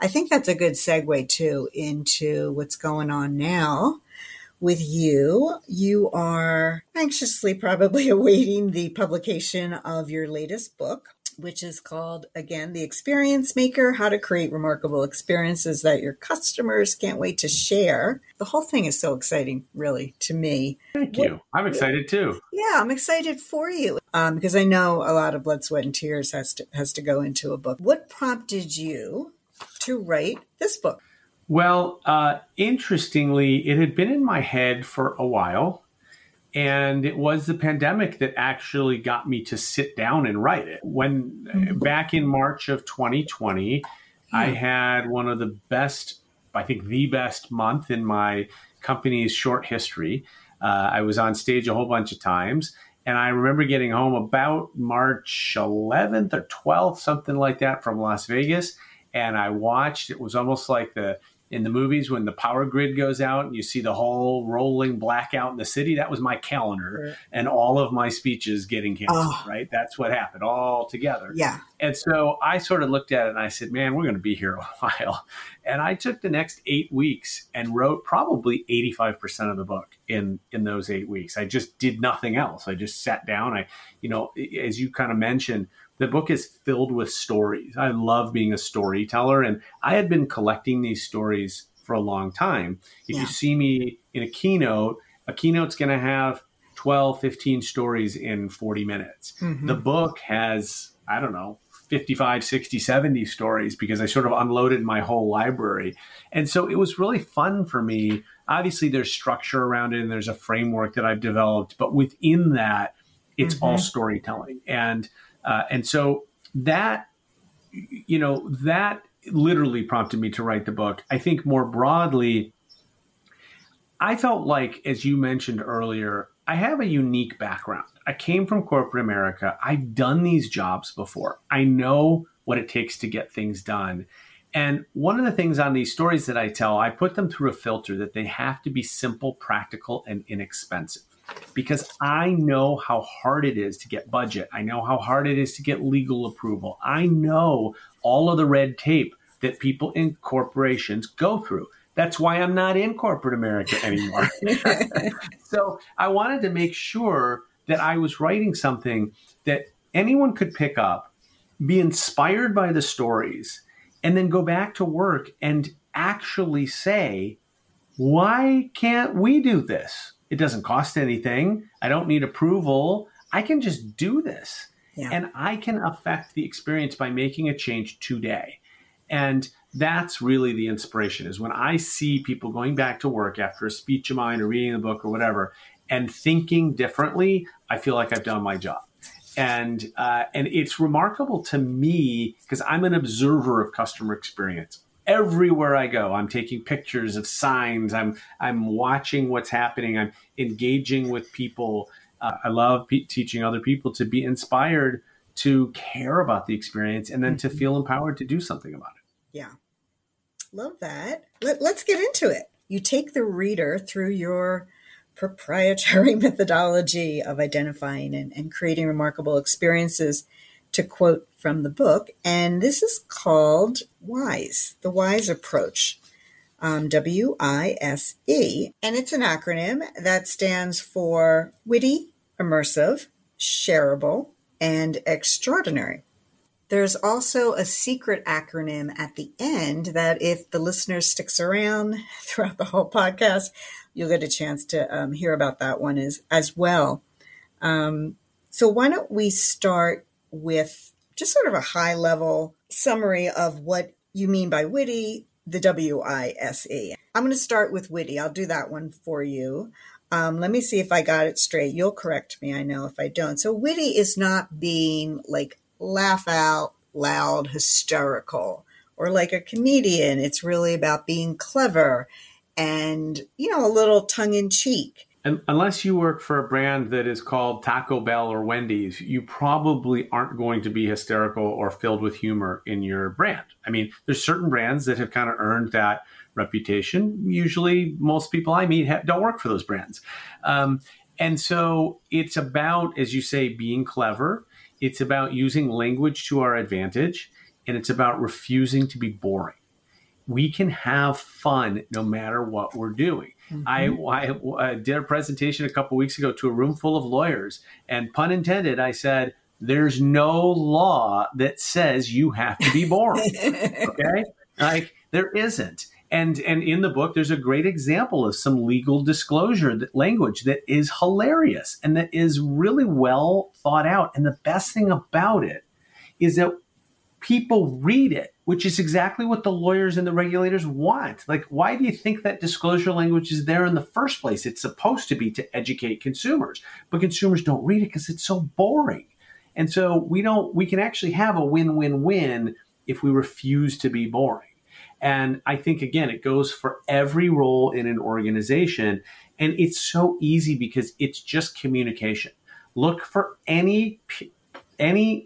I think that's a good segue, too, into what's going on now with you. You are anxiously probably awaiting the publication of your latest book, which is called, again, The Experience Maker, How to Create Remarkable Experiences That Your Customers Can't Wait to Share. The whole thing is so exciting, really, to me. Thank you. I'm excited, too. Yeah, I'm excited for you because I know a lot of blood, sweat, and tears has to go into a book. What prompted you to write this book? Well, interestingly, it had been in my head for a while, and it was the pandemic that actually got me to sit down and write it. When back in March of 2020, I had one of the best, I think the best month in my company's short history. I was on stage a whole bunch of times, and I remember getting home about March 11th or 12th, something like that, from Las Vegas. And I watched, it was almost like in the movies when the power grid goes out and you see the whole rolling blackout in the city. That was my calendar, and all of my speeches getting canceled, right? That's what happened all together. Yeah. And so I sort of looked at it and I said, man, we're going to be here a while. And I took the next 8 weeks and wrote probably 85% of the book in those 8 weeks. I just did nothing else. I just sat down. As you kind of mentioned, the book is filled with stories. I love being a storyteller, and I had been collecting these stories for a long time. If you see me in a keynote's going to have 12, 15 stories in 40 minutes. Mm-hmm. The book has, I don't know, 55, 60, 70 stories because I sort of unloaded my whole library. And so it was really fun for me. Obviously, there's structure around it and there's a framework that I've developed, but within that, it's all storytelling. And so that literally prompted me to write the book. I think more broadly, I felt like, as you mentioned earlier, I have a unique background. I came from corporate America. I've done these jobs before. I know what it takes to get things done. And one of the things on these stories that I tell, I put them through a filter that they have to be simple, practical, and inexpensive. Because I know how hard it is to get budget. I know how hard it is to get legal approval. I know all of the red tape that people in corporations go through. That's why I'm not in corporate America anymore. So I wanted to make sure that I was writing something that anyone could pick up, be inspired by the stories, and then go back to work and actually say, why can't we do this? It doesn't cost anything. I don't need approval. I can just do this. Yeah. And I can affect the experience by making a change today. And that's really the inspiration, is when I see people going back to work after a speech of mine or reading the book or whatever, and thinking differently, I feel like I've done my job. And it's remarkable to me because I'm an observer of customer experience. Everywhere I go, I'm taking pictures of signs. I'm watching what's happening. I'm engaging with people. I love teaching other people to be inspired, to care about the experience, and then to feel empowered to do something about it. Yeah. Love that. Let's get into it. You take the reader through your proprietary methodology of identifying and creating remarkable experiences, to quote from the book, and this is called WISE, the WISE approach, WISE, and it's an acronym that stands for witty, immersive, shareable, and extraordinary. There's also a secret acronym at the end that if the listener sticks around throughout the whole podcast, you'll get a chance to hear about that one as well. So why don't we start with just sort of a high-level summary of what you mean by witty, the WISE. I'm going to start with witty. I'll do that one for you. Let me see if I got it straight. You'll correct me, I know, if I don't. So witty is not being like laugh out loud, hysterical, or like a comedian. It's really about being clever and, you know, a little tongue in cheek. And unless you work for a brand that is called Taco Bell or Wendy's, you probably aren't going to be hysterical or filled with humor in your brand. I mean, there's certain brands that have kind of earned that reputation. Usually most people I meet don't work for those brands. And so it's about, as you say, being clever. It's about using language to our advantage. And it's about refusing to be boring. We can have fun no matter what we're doing. Mm-hmm. I did a presentation a couple of weeks ago to a room full of lawyers, and pun intended, I said, there's no law that says you have to be boring. Okay? Like, there isn't. And in the book, there's a great example of some legal disclosure language that is hilarious and that is really well thought out. And the best thing about it is that people read it, which is exactly what the lawyers and the regulators want. Like, why do you think that disclosure language is there in the first place? It's supposed to be to educate consumers, but consumers don't read it because it's so boring. And so we can actually have a win-win-win if we refuse to be boring. And I think, again, it goes for every role in an organization. And it's so easy because it's just communication. Look for any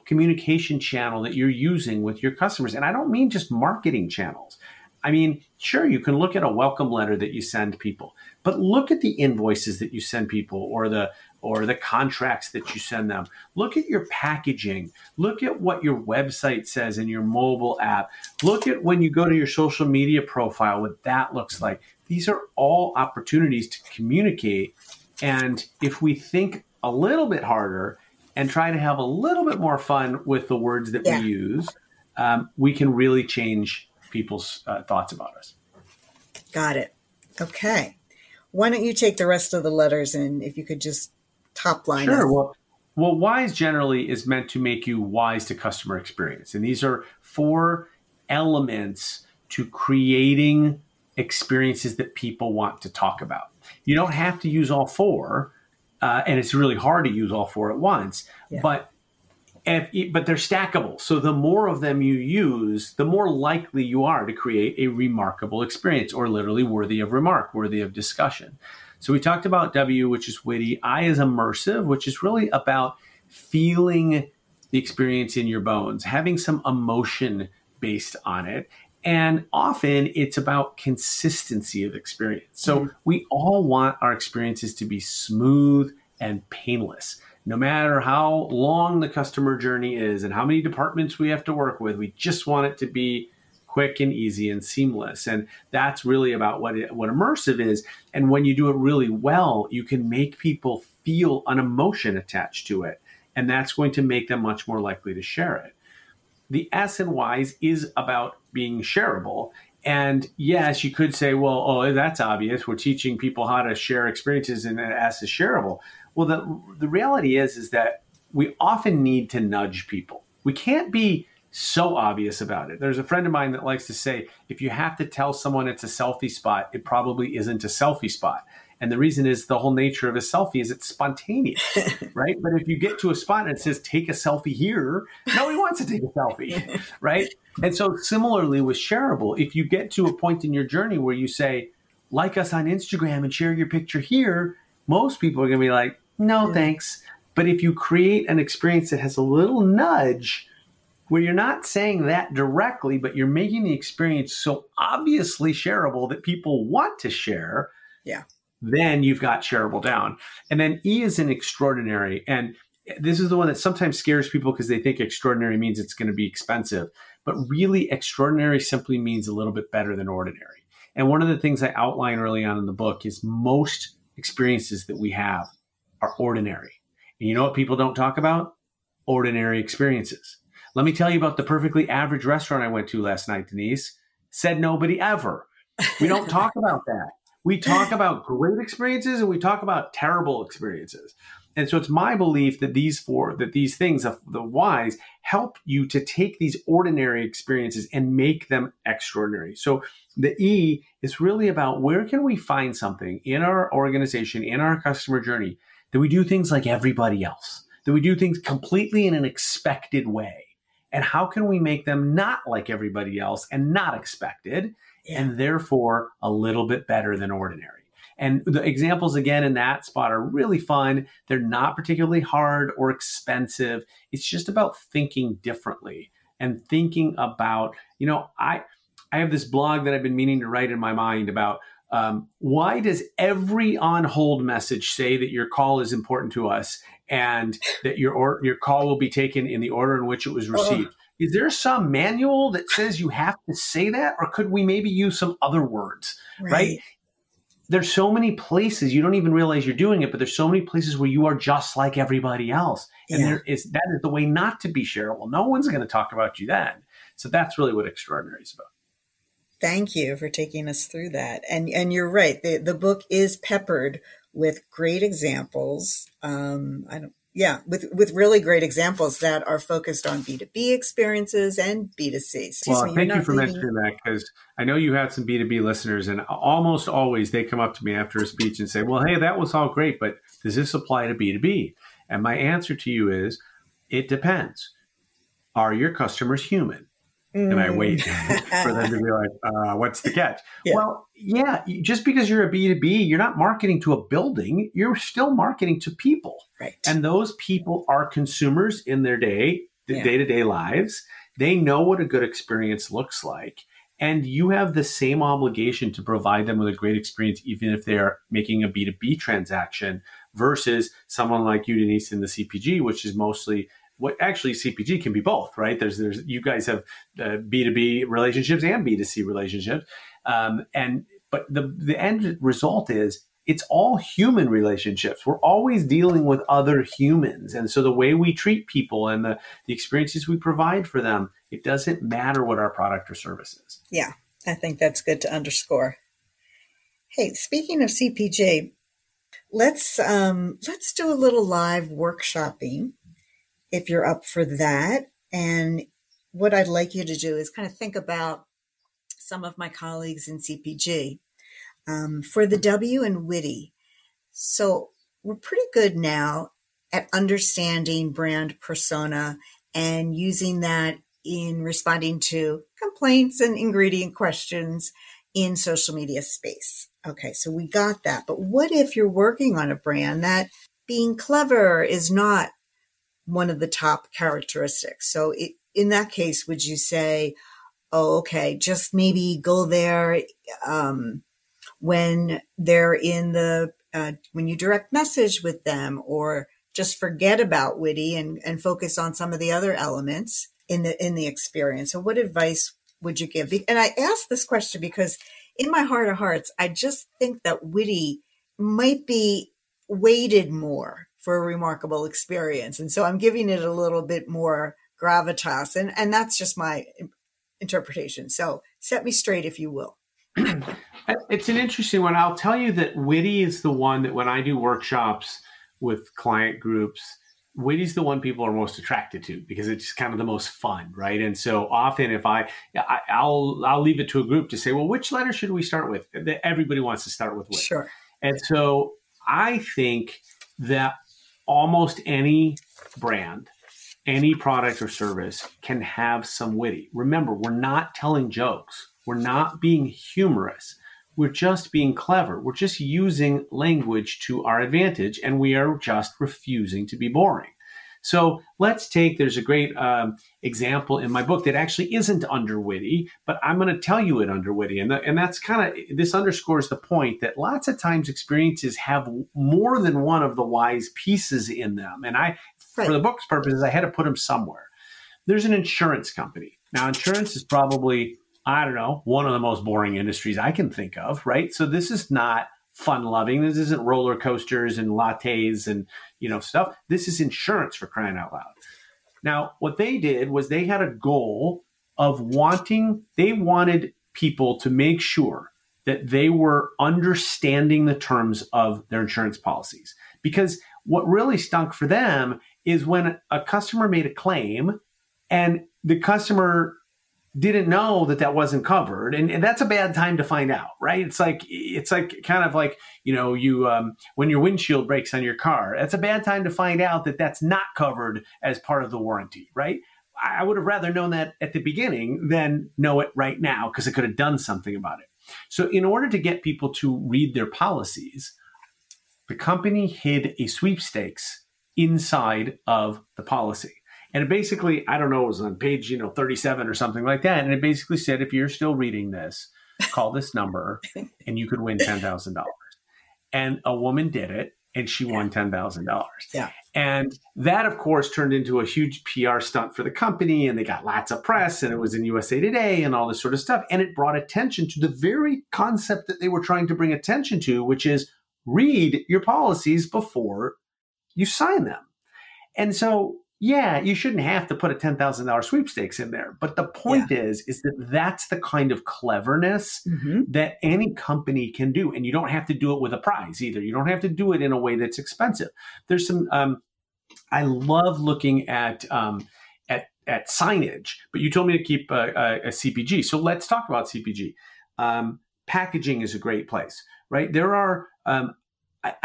communication channel that you're using with your customers. And I don't mean just marketing channels. I mean, sure, you can look at a welcome letter that you send people, but look at the invoices that you send people or the contracts that you send them. Look at your packaging. Look at what your website says in your mobile app. Look at when you go to your social media profile, what that looks like. These are all opportunities to communicate. And if we think a little bit harder and try to have a little bit more fun with the words that we use, we can really change people's thoughts about us. Got it. Okay. Why don't you take the rest of the letters and if you could just top line us. Sure. Well, WISE generally is meant to make you wise to customer experience. And these are four elements to creating experiences that people want to talk about. You don't have to use all four. And it's really hard to use all four at once, but they're stackable. So the more of them you use, the more likely you are to create a remarkable experience, or literally worthy of remark, worthy of discussion. So we talked about W, which is witty. I is immersive, which is really about feeling the experience in your bones, having some emotion based on it. And often it's about consistency of experience. So we all want our experiences to be smooth and painless. No matter how long the customer journey is and how many departments we have to work with, we just want it to be quick and easy and seamless. And that's really about what immersive is. And when you do it really well, you can make people feel an emotion attached to it. And that's going to make them much more likely to share it. The S in WISE is about being shareable. And yes, you could say, well, oh, that's obvious. We're teaching people how to share experiences and that S is shareable. Well, the reality is that we often need to nudge people. We can't be so obvious about it. There's a friend of mine that likes to say, if you have to tell someone it's a selfie spot, it probably isn't a selfie spot. And the reason is the whole nature of a selfie is it's spontaneous, right? But if you get to a spot and it says, take a selfie here, nobody wants to take a selfie, right? And so similarly with shareable, if you get to a point in your journey where you say, like us on Instagram and share your picture here, most people are going to be like, no, thanks. But if you create an experience that has a little nudge where you're not saying that directly, but you're making the experience so obviously shareable that people want to share, then you've got shareable down. And then E is in extraordinary. And this is the one that sometimes scares people because they think extraordinary means it's going to be expensive. But really, extraordinary simply means a little bit better than ordinary. And one of the things I outline early on in the book is most experiences that we have are ordinary. And you know what people don't talk about? Ordinary experiences. Let me tell you about the perfectly average restaurant I went to last night, Denise. Said nobody ever. We don't talk about that. We talk about great experiences and we talk about terrible experiences. And so it's my belief that these things, the WISE, help you to take these ordinary experiences and make them extraordinary. So the E is really about where can we find something in our organization, in our customer journey, that we do things like everybody else, that we do things completely in an expected way. And how can we make them not like everybody else and not expected? and therefore a little bit better than ordinary. And the examples, again, in that spot are really fun. They're not particularly hard or expensive. It's just about thinking differently and thinking about, you know, I have this blog that I've been meaning to write in my mind about why does every on-hold message say that your call is important to us and that your call will be taken in the order in which it was received? Is there some manual that says you have to say that, or could we maybe use some other words, right? There's so many places you don't even realize you're doing it, but there's so many places where you are just like everybody else. And that is the way not to be shareable. No one's going to talk about you then. So that's really what Extraordinary is about. Thank you for taking us through that. And you're right. The book is peppered with great examples. With really great examples that are focused on B2B experiences and B2C. Thank you for mentioning that, because I know you had some B2B listeners, and almost always they come up to me after a speech and say, well, hey, that was all great, but does this apply to B2B? And my answer to you is, it depends. Are your customers human? And I wait for them to be like, what's the catch? Yeah. Well, yeah, just because you're a B2B, you're not marketing to a building. You're still marketing to people. Right. And those people are consumers in their day-to-day lives. They know what a good experience looks like. And you have the same obligation to provide them with a great experience, even if they're making a B2B transaction, versus someone like you, Denise, in the CPG, which is mostly... What actually CPG can be both, right? There's you guys have B2B relationships and B2C relationships, but the end result is it's all human relationships. We're always dealing with other humans, and so the way we treat people and the experiences we provide for them, it doesn't matter what our product or service is. Yeah, I think that's good to underscore. Hey, speaking of CPG, let's do a little live workshopping, if you're up for that. And what I'd like you to do is kind of think about some of my colleagues in CPG. For the W in witty, so we're pretty good now at understanding brand persona and using that in responding to complaints and ingredient questions in social media space. Okay, so we got that. But what if you're working on a brand that being clever is not one of the top characteristics? So in that case, would you say, oh, okay, just maybe go there when they're in the, when you direct message with them, or just forget about witty and focus on some of the other elements in the experience? So what advice would you give? And I asked this question because in my heart of hearts, I just think that witty might be weighted more for a remarkable experience. And so I'm giving it a little bit more gravitas. And that's just my interpretation. So set me straight, if you will. It's an interesting one. I'll tell you that witty is the one that when I do workshops with client groups, witty is the one people are most attracted to, because it's just kind of the most fun, right? And so often if I'll leave it to a group to say, well, which letter should we start with? Everybody wants to start with witty. Sure. And so I think that almost any brand, any product or service can have some witty. Remember, we're not telling jokes. We're not being humorous. We're just being clever. We're just using language to our advantage, and we are just refusing to be boring. So there's a great example in my book that actually isn't under witty, but I'm going to tell you it under witty. And that's this underscores the point that lots of times experiences have more than one of the wise pieces in them. And for the book's purposes, I had to put them somewhere. There's an insurance company. Now, insurance is probably, I don't know, one of the most boring industries I can think of, right? So this is not fun loving. This isn't roller coasters and lattes and, stuff. This is insurance, for crying out loud. Now, what they did was they had a goal of they wanted people to make sure that they were understanding the terms of their insurance policies. Because what really stunk for them is when a customer made a claim and the customer didn't know that wasn't covered. And that's a bad time to find out, right? It's like when your windshield breaks on your car, that's a bad time to find out that's not covered as part of the warranty, right? I would have rather known that at the beginning than know it right now, because I could have done something about it. So in order to get people to read their policies, the company hid a sweepstakes inside of the policy. And it basically, I don't know, it was on page 37 or something like that. And it basically said, if you're still reading this, call this number and you could win $10,000. And a woman did it and she won $10,000. Yeah. And that, of course, turned into a huge PR stunt for the company, and they got lots of press, and it was in USA Today and all this sort of stuff. And it brought attention to the very concept that they were trying to bring attention to, which is read your policies before you sign them. And so, yeah, you shouldn't have to put a $10,000 sweepstakes in there. But the point is that that's the kind of cleverness that any company can do. And you don't have to do it with a prize either. You don't have to do it in a way that's expensive. There's some, I love looking at signage, but you told me to keep a CPG. So let's talk about CPG. Packaging is a great place, right? There are, I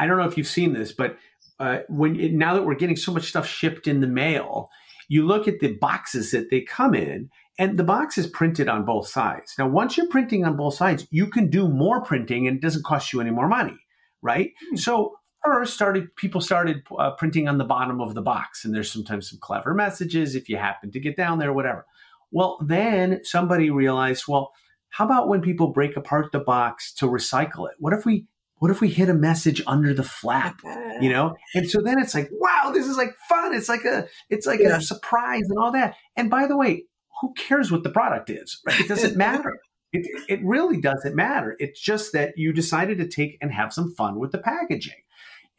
don't know if you've seen this, but now that we're getting so much stuff shipped in the mail, you look at the boxes that they come in, and the box is printed on both sides. Now, once you're printing on both sides, you can do more printing, and it doesn't cost you any more money, right? So first, people started printing on the bottom of the box, and there's sometimes some clever messages if you happen to get down there, whatever. Well, then somebody realized, well, how about when people break apart the box to recycle it? What if we hit a message under the flap, And so then it's like, wow, this is like fun. It's like a surprise and all that. And by the way, who cares what the product is, right? It doesn't matter. It really doesn't matter. It's just that you decided to take and have some fun with the packaging.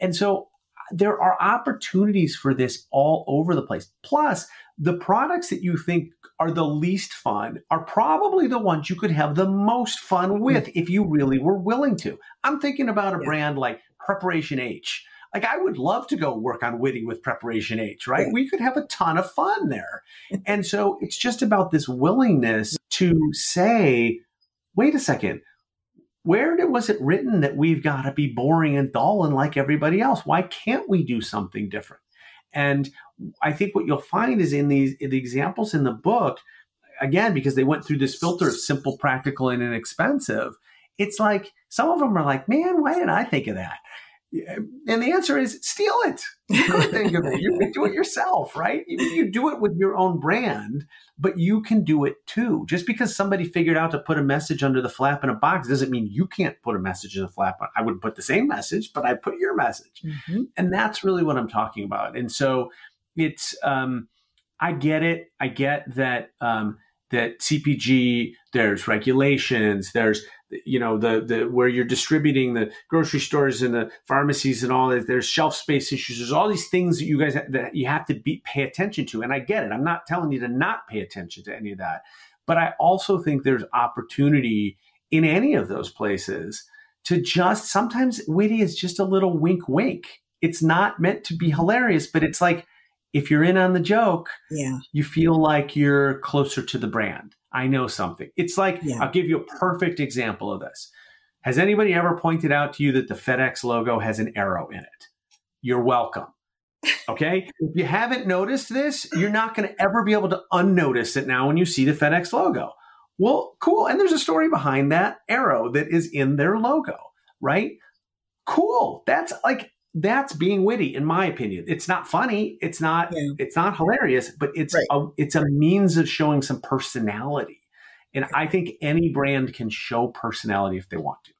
And so there are opportunities for this all over the place. Plus, the products that you think are the least fun are probably the ones you could have the most fun with if you really were willing to. I'm thinking about a brand like Preparation H. Like, I would love to go work on Witty with Preparation H, right? We could have a ton of fun there. And so it's just about this willingness to say, wait a second, was it written that we've got to be boring and dull and like everybody else? Why can't we do something different? And I think what you'll find is in the examples in the book, again, because they went through this filter of simple, practical, and inexpensive, it's like some of them are like, man, why didn't I think of that? And the answer is, steal it. You could think of it. You can do it yourself, right? You do it with your own brand, but you can do it too. Just because somebody figured out to put a message under the flap in a box doesn't mean you can't put a message in a flap. I wouldn't put the same message, but I put your message. And that's really what I'm talking about. And so it's, I get it. I get that, that CPG, there's regulations, there's, where you're distributing, the grocery stores and the pharmacies and all that, there's shelf space issues. There's all these things that you have to pay attention to. And I get it. I'm not telling you to not pay attention to any of that. But I also think there's opportunity in any of those places to just, sometimes witty is just a little wink, wink. It's not meant to be hilarious, but it's like, if you're in on the joke, you feel like you're closer to the brand. I know something. It's like, I'll give you a perfect example of this. Has anybody ever pointed out to you that the FedEx logo has an arrow in it? You're welcome. Okay? If you haven't noticed this, you're not going to ever be able to unnotice it now when you see the FedEx logo. Well, cool. And there's a story behind that arrow that is in their logo, right? Cool. That's being witty, in my opinion. It's not funny. It's not. Yeah. It's not hilarious. But it's a means of showing some personality, and I think any brand can show personality if they want to.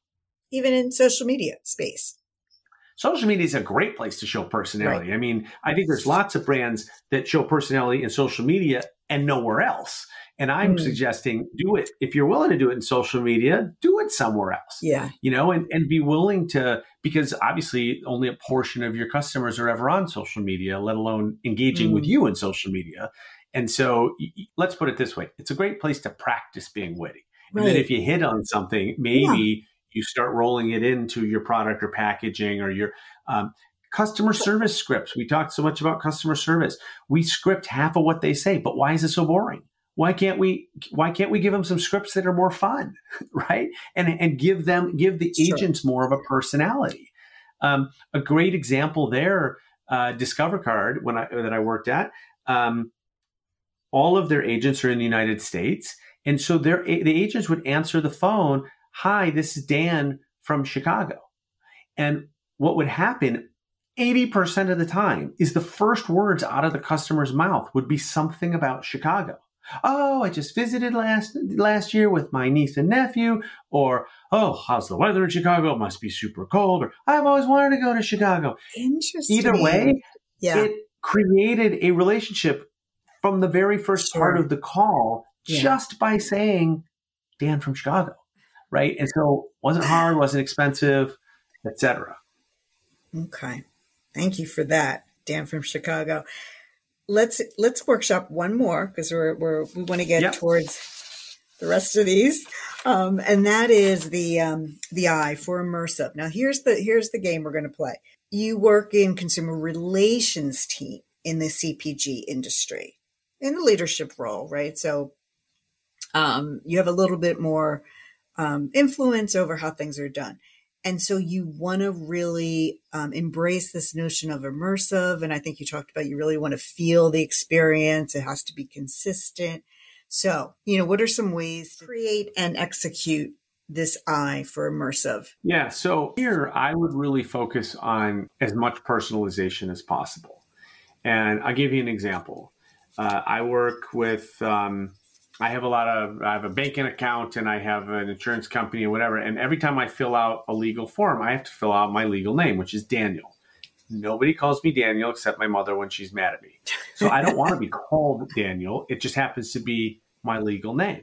Even in social media space. Social media is a great place to show personality. Right. I mean, I think there's lots of brands that show personality in social media and nowhere else. And I'm suggesting, do it. If you're willing to do it in social media, do it somewhere else. Yeah. And be willing to, because obviously only a portion of your customers are ever on social media, let alone engaging with you in social media. And so let's put it this way. It's a great place to practice being witty. Right. And then if you hit on something, maybe you start rolling it into your product or packaging or your customer service scripts. We talked so much about customer service. We script half of what they say, but why is it so boring? Why can't we give them some scripts that are more fun, right? And give the agents more of a personality. A great example there, Discover Card that I worked at, all of their agents are in the United States. And so the agents would answer the phone, "Hi, this is Dan from Chicago." And what would happen 80% of the time is the first words out of the customer's mouth would be something about Chicago. "Oh, I just visited last year with my niece and nephew," or, "Oh, how's the weather in Chicago? It must be super cold," or, "I've always wanted to go to Chicago." Interesting. Either way, it created a relationship from the very first part of the call just by saying, "Dan from Chicago," right? And so wasn't hard, wasn't expensive, et cetera. Okay. Thank you for that, Dan from Chicago. Let's workshop one more because we want to get towards the rest of these, and that is the I for immersive. Now here's the game we're going to play. You work in consumer relations team in the CPG industry in the leadership role, right? So you have a little bit more influence over how things are done. And so you want to really embrace this notion of immersive. And I think you talked about you really want to feel the experience. It has to be consistent. So, what are some ways to create and execute this I for immersive? Yeah. So here I would really focus on as much personalization as possible. And I'll give you an example. I work with... I have a banking account and I have an insurance company or whatever. And every time I fill out a legal form, I have to fill out my legal name, which is Daniel. Nobody calls me Daniel except my mother when she's mad at me. So I don't want to be called Daniel. It just happens to be my legal name.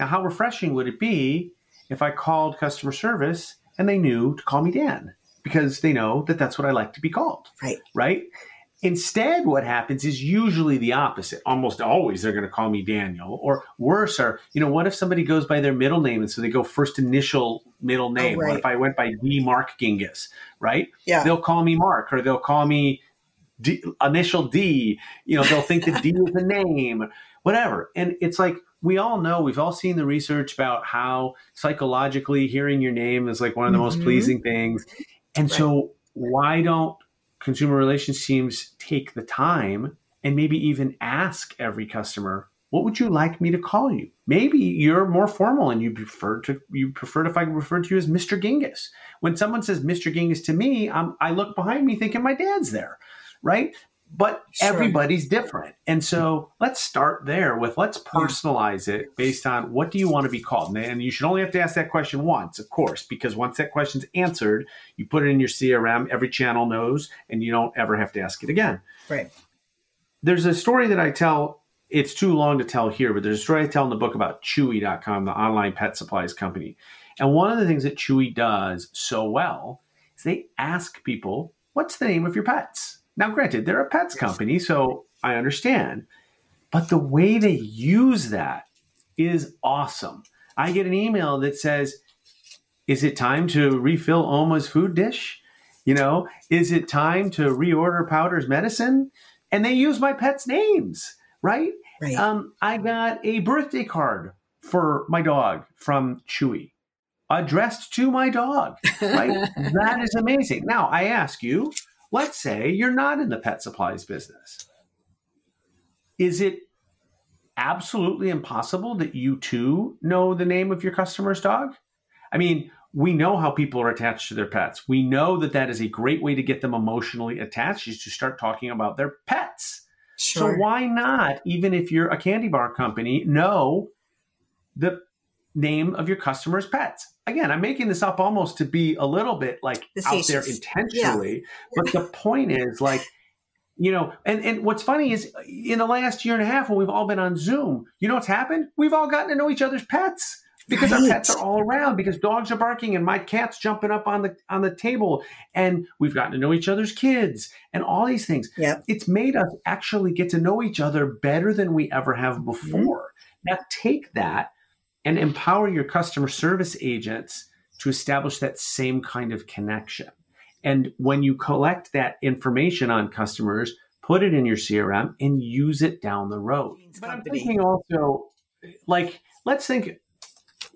Now, how refreshing would it be if I called customer service and they knew to call me Dan because they know that that's what I like to be called, right? Instead, what happens is usually the opposite. Almost always they're going to call me Daniel, or worse, what if somebody goes by their middle name and so they go first initial middle name? Oh, right. What if I went by D. Mark Gingis, right? Yeah. They'll call me Mark, or they'll call me D, initial D. They'll think that D is a name, whatever. And it's like we all know, we've all seen the research about how psychologically hearing your name is like one of the most pleasing things. And so why don't consumer relations teams take the time and maybe even ask every customer, "What would you like me to call you?" Maybe you're more formal and you prefer if I refer to you as Mr. Gingis. When someone says Mr. Gingis to me, I look behind me thinking my dad's there, right? But everybody's different. And so let's start there with let's personalize it based on what do you want to be called? And you should only have to ask that question once, of course, because once that question's answered, you put it in your CRM, every channel knows, and you don't ever have to ask it again. Right. There's a story that I tell, it's too long to tell here, but there's a story I tell in the book about Chewy.com, the online pet supplies company. And one of the things that Chewy does so well is they ask people, "What's the name of your pets?" Now, granted, they're a pets company, so I understand. But the way they use that is awesome. I get an email that says, "Is it time to refill Oma's food dish? Is it time to reorder Powder's medicine?" And they use my pet's names, right? Right. I got a birthday card for my dog from Chewy, addressed to my dog, right? That is amazing. Now, I ask you, let's say you're not in the pet supplies business. Is it absolutely impossible that you too know the name of your customer's dog? I mean, we know how people are attached to their pets. We know that is a great way to get them emotionally attached is to start talking about their pets. Sure. So why not, even if you're a candy bar company, know the name of your customer's pets? Again, I'm making this up almost to be a little bit like out there intentionally, but the point is and what's funny is in the last year and a half when we've all been on Zoom, you know what's happened? We've all gotten to know each other's pets because our pets are all around, because dogs are barking and my cat's jumping up on the table, and we've gotten to know each other's kids and all these things. Yep. It's made us actually get to know each other better than we ever have before. Now take that and empower your customer service agents to establish that same kind of connection. And when you collect that information on customers, put it in your CRM and use it down the road. But I'm thinking also, let's think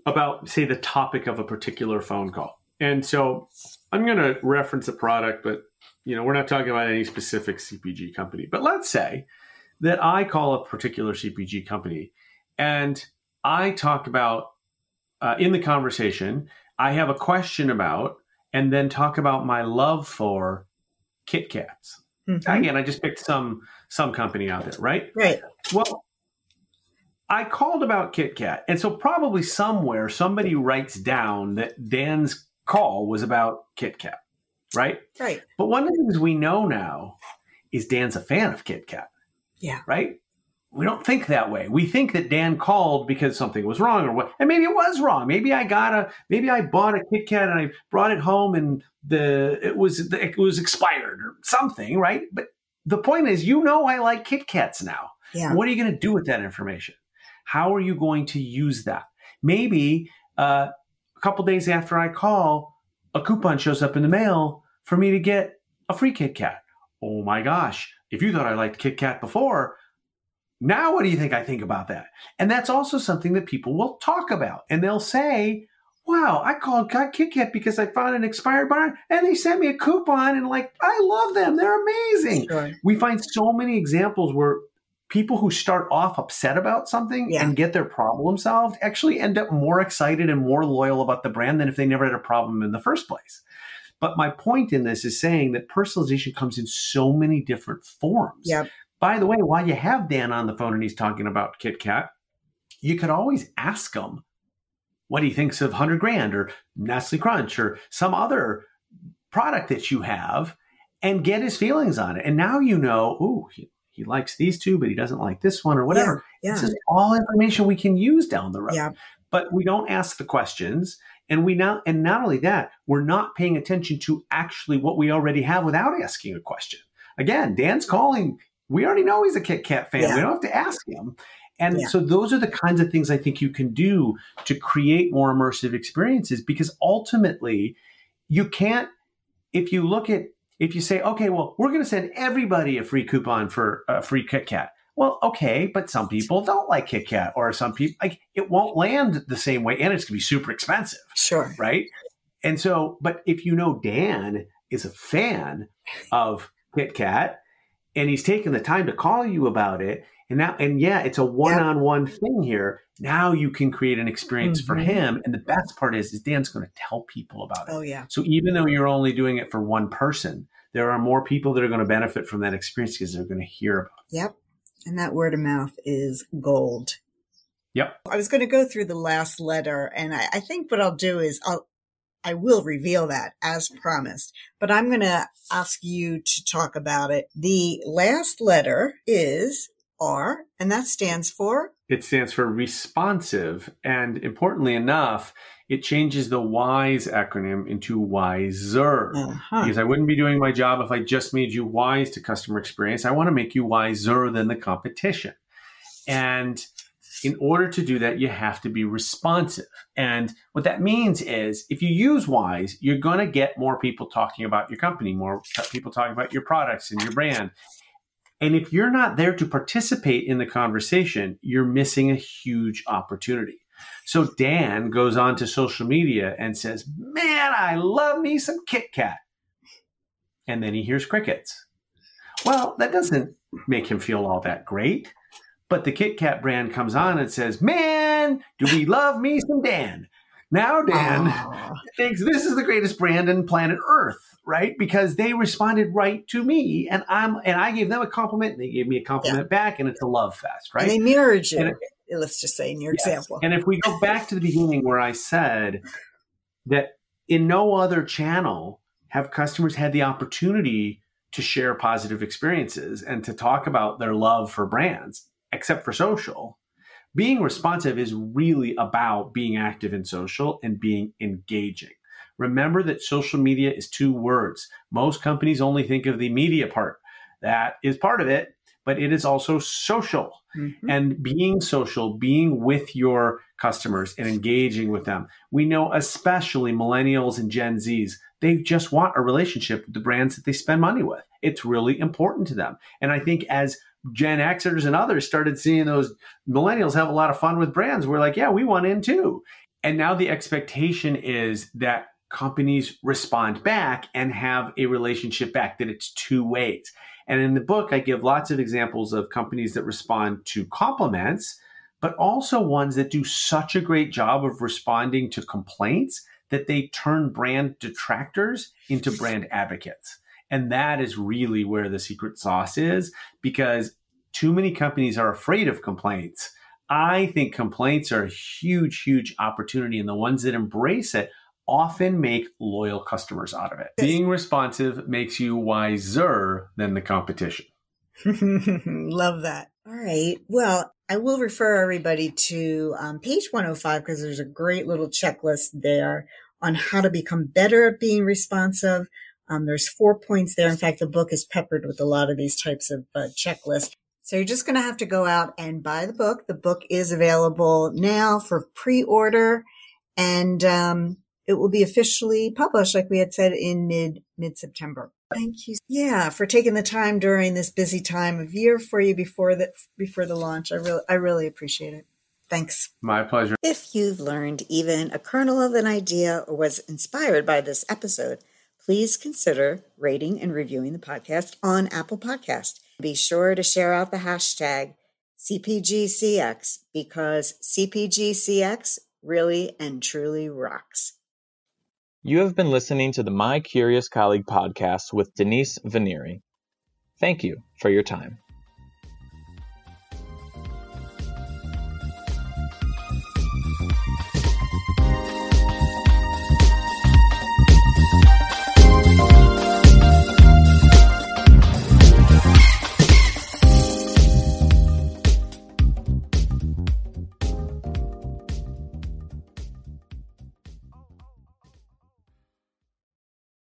about, say, the topic of a particular phone call. And so I'm going to reference a product, but we're not talking about any specific CPG company. But let's say that I call a particular CPG company. And I talk about, in the conversation, I have a question about, and then talk about my love for Kit Kats. Mm-hmm. Again, I just picked some company out there, right? Right. Well, I called about Kit Kat. And so probably somewhere somebody writes down that Dan's call was about Kit Kat, right? Right. But one of the things we know now is Dan's a fan of Kit Kat. Yeah. Right? We don't think that way. We think that Dan called because something was wrong or what, and maybe it was wrong. Maybe I bought a Kit Kat and I brought it home and it was expired or something, right? But the point is, I like Kit Kats now. Yeah. What are you going to do with that information? How are you going to use that? Maybe a couple days after I call, a coupon shows up in the mail for me to get a free Kit Kat. Oh my gosh, if you thought I liked Kit Kat before, now what do you think I think about that? And that's also something that people will talk about. And they'll say, wow, I got Kit Kat because I found an expired bar and they sent me a coupon and I love them. They're amazing. Sure. We find so many examples where people who start off upset about something and get their problem solved actually end up more excited and more loyal about the brand than if they never had a problem in the first place. But my point in this is saying that personalization comes in so many different forms. Yep. By the way, while you have Dan on the phone and he's talking about Kit Kat, you could always ask him what he thinks of 100 Grand or Nestle Crunch or some other product that you have and get his feelings on it. And now ooh, he likes these two, but he doesn't like this one or whatever. Yeah. This is all information we can use down the road. Yeah. But we don't ask the questions. And not only that, we're not paying attention to actually what we already have without asking a question. Again, Dan's calling. We already know he's a Kit Kat fan. Yeah. We don't have to ask him. And so those are the kinds of things I think you can do to create more immersive experiences, because ultimately you can't, if you say, okay, well, we're going to send everybody a free coupon for a free Kit Kat. Well, okay, but some people don't like Kit Kat, or some people, it won't land the same way and it's going to be super expensive. Sure. Right? And so, but if Dan is a fan of Kit Kat, and he's taking the time to call you about it. And it's a one-on-one thing here. Now you can create an experience for him. And the best part is Dan's going to tell people about it. Oh, yeah. So even though you're only doing it for one person, there are more people that are going to benefit from that experience because they're going to hear about it. Yep. And that word of mouth is gold. Yep. I was going to go through the last letter. And I think what I'll do is I will reveal that as promised, but I'm going to ask you to talk about it. The last letter is R, and that stands for? It stands for responsive. And importantly enough, it changes the WISE acronym into wiser. Uh-huh. Because I wouldn't be doing my job if I just made you wise to customer experience. I want to make you wiser than the competition. And in order to do that, you have to be responsive. And what that means is if you use WISE, you're going to get more people talking about your company, more people talking about your products and your brand. And if you're not there to participate in the conversation, you're missing a huge opportunity. So Dan goes on to social media and says, man, I love me some Kit Kat. And then he hears crickets. Well, that doesn't make him feel all that great. But the Kit Kat brand comes on and says, man, do we love me some Dan? Now Dan thinks this is the greatest brand in planet Earth, right? Because they responded right to me, and I gave them a compliment, and they gave me a compliment back, and it's a love fest, right? And they mirrored you, let's just say, in your example. And if we go back to the beginning where I said that in no other channel have customers had the opportunity to share positive experiences and to talk about their love for brands, except for social, being responsive is really about being active in social and being engaging. Remember that social media is two words. Most companies only think of the media part. That is part of it, but it is also social. Mm-hmm. And being social, being with your customers and engaging with them. We know especially millennials and Gen Zs, they just want a relationship with the brands that they spend money with. It's really important to them. And I think as Gen Xers and others started seeing those millennials have a lot of fun with brands, we're like, yeah, we want in too. And now the expectation is that companies respond back and have a relationship back, that it's two ways. And in the book, I give lots of examples of companies that respond to compliments, but also ones that do such a great job of responding to complaints that they turn brand detractors into brand advocates. And that is really where the secret sauce is, because too many companies are afraid of complaints. I think complaints are a huge, huge opportunity, and the ones that embrace it often make loyal customers out of it. Being responsive makes you wiser than the competition. Love that. All right. Well, I will refer everybody to page 105 because there's a great little checklist there on how to become better at being responsive. There's 4 points there. In fact, the book is peppered with a lot of these types of checklists. So you're just going to have to go out and buy the book. The book is available now for pre-order, and it will be officially published, like we had said, in mid-September. Thank you, for taking the time during this busy time of year for you before the launch. I really appreciate it. Thanks. My pleasure. If you've learned even a kernel of an idea or was inspired by this episode, please consider rating and reviewing the podcast on Apple Podcasts. Be sure to share out the hashtag CPGCX, because CPGCX really and truly rocks. You have been listening to the My Curious Colleague podcast with Denise Finnery. Thank you for your time.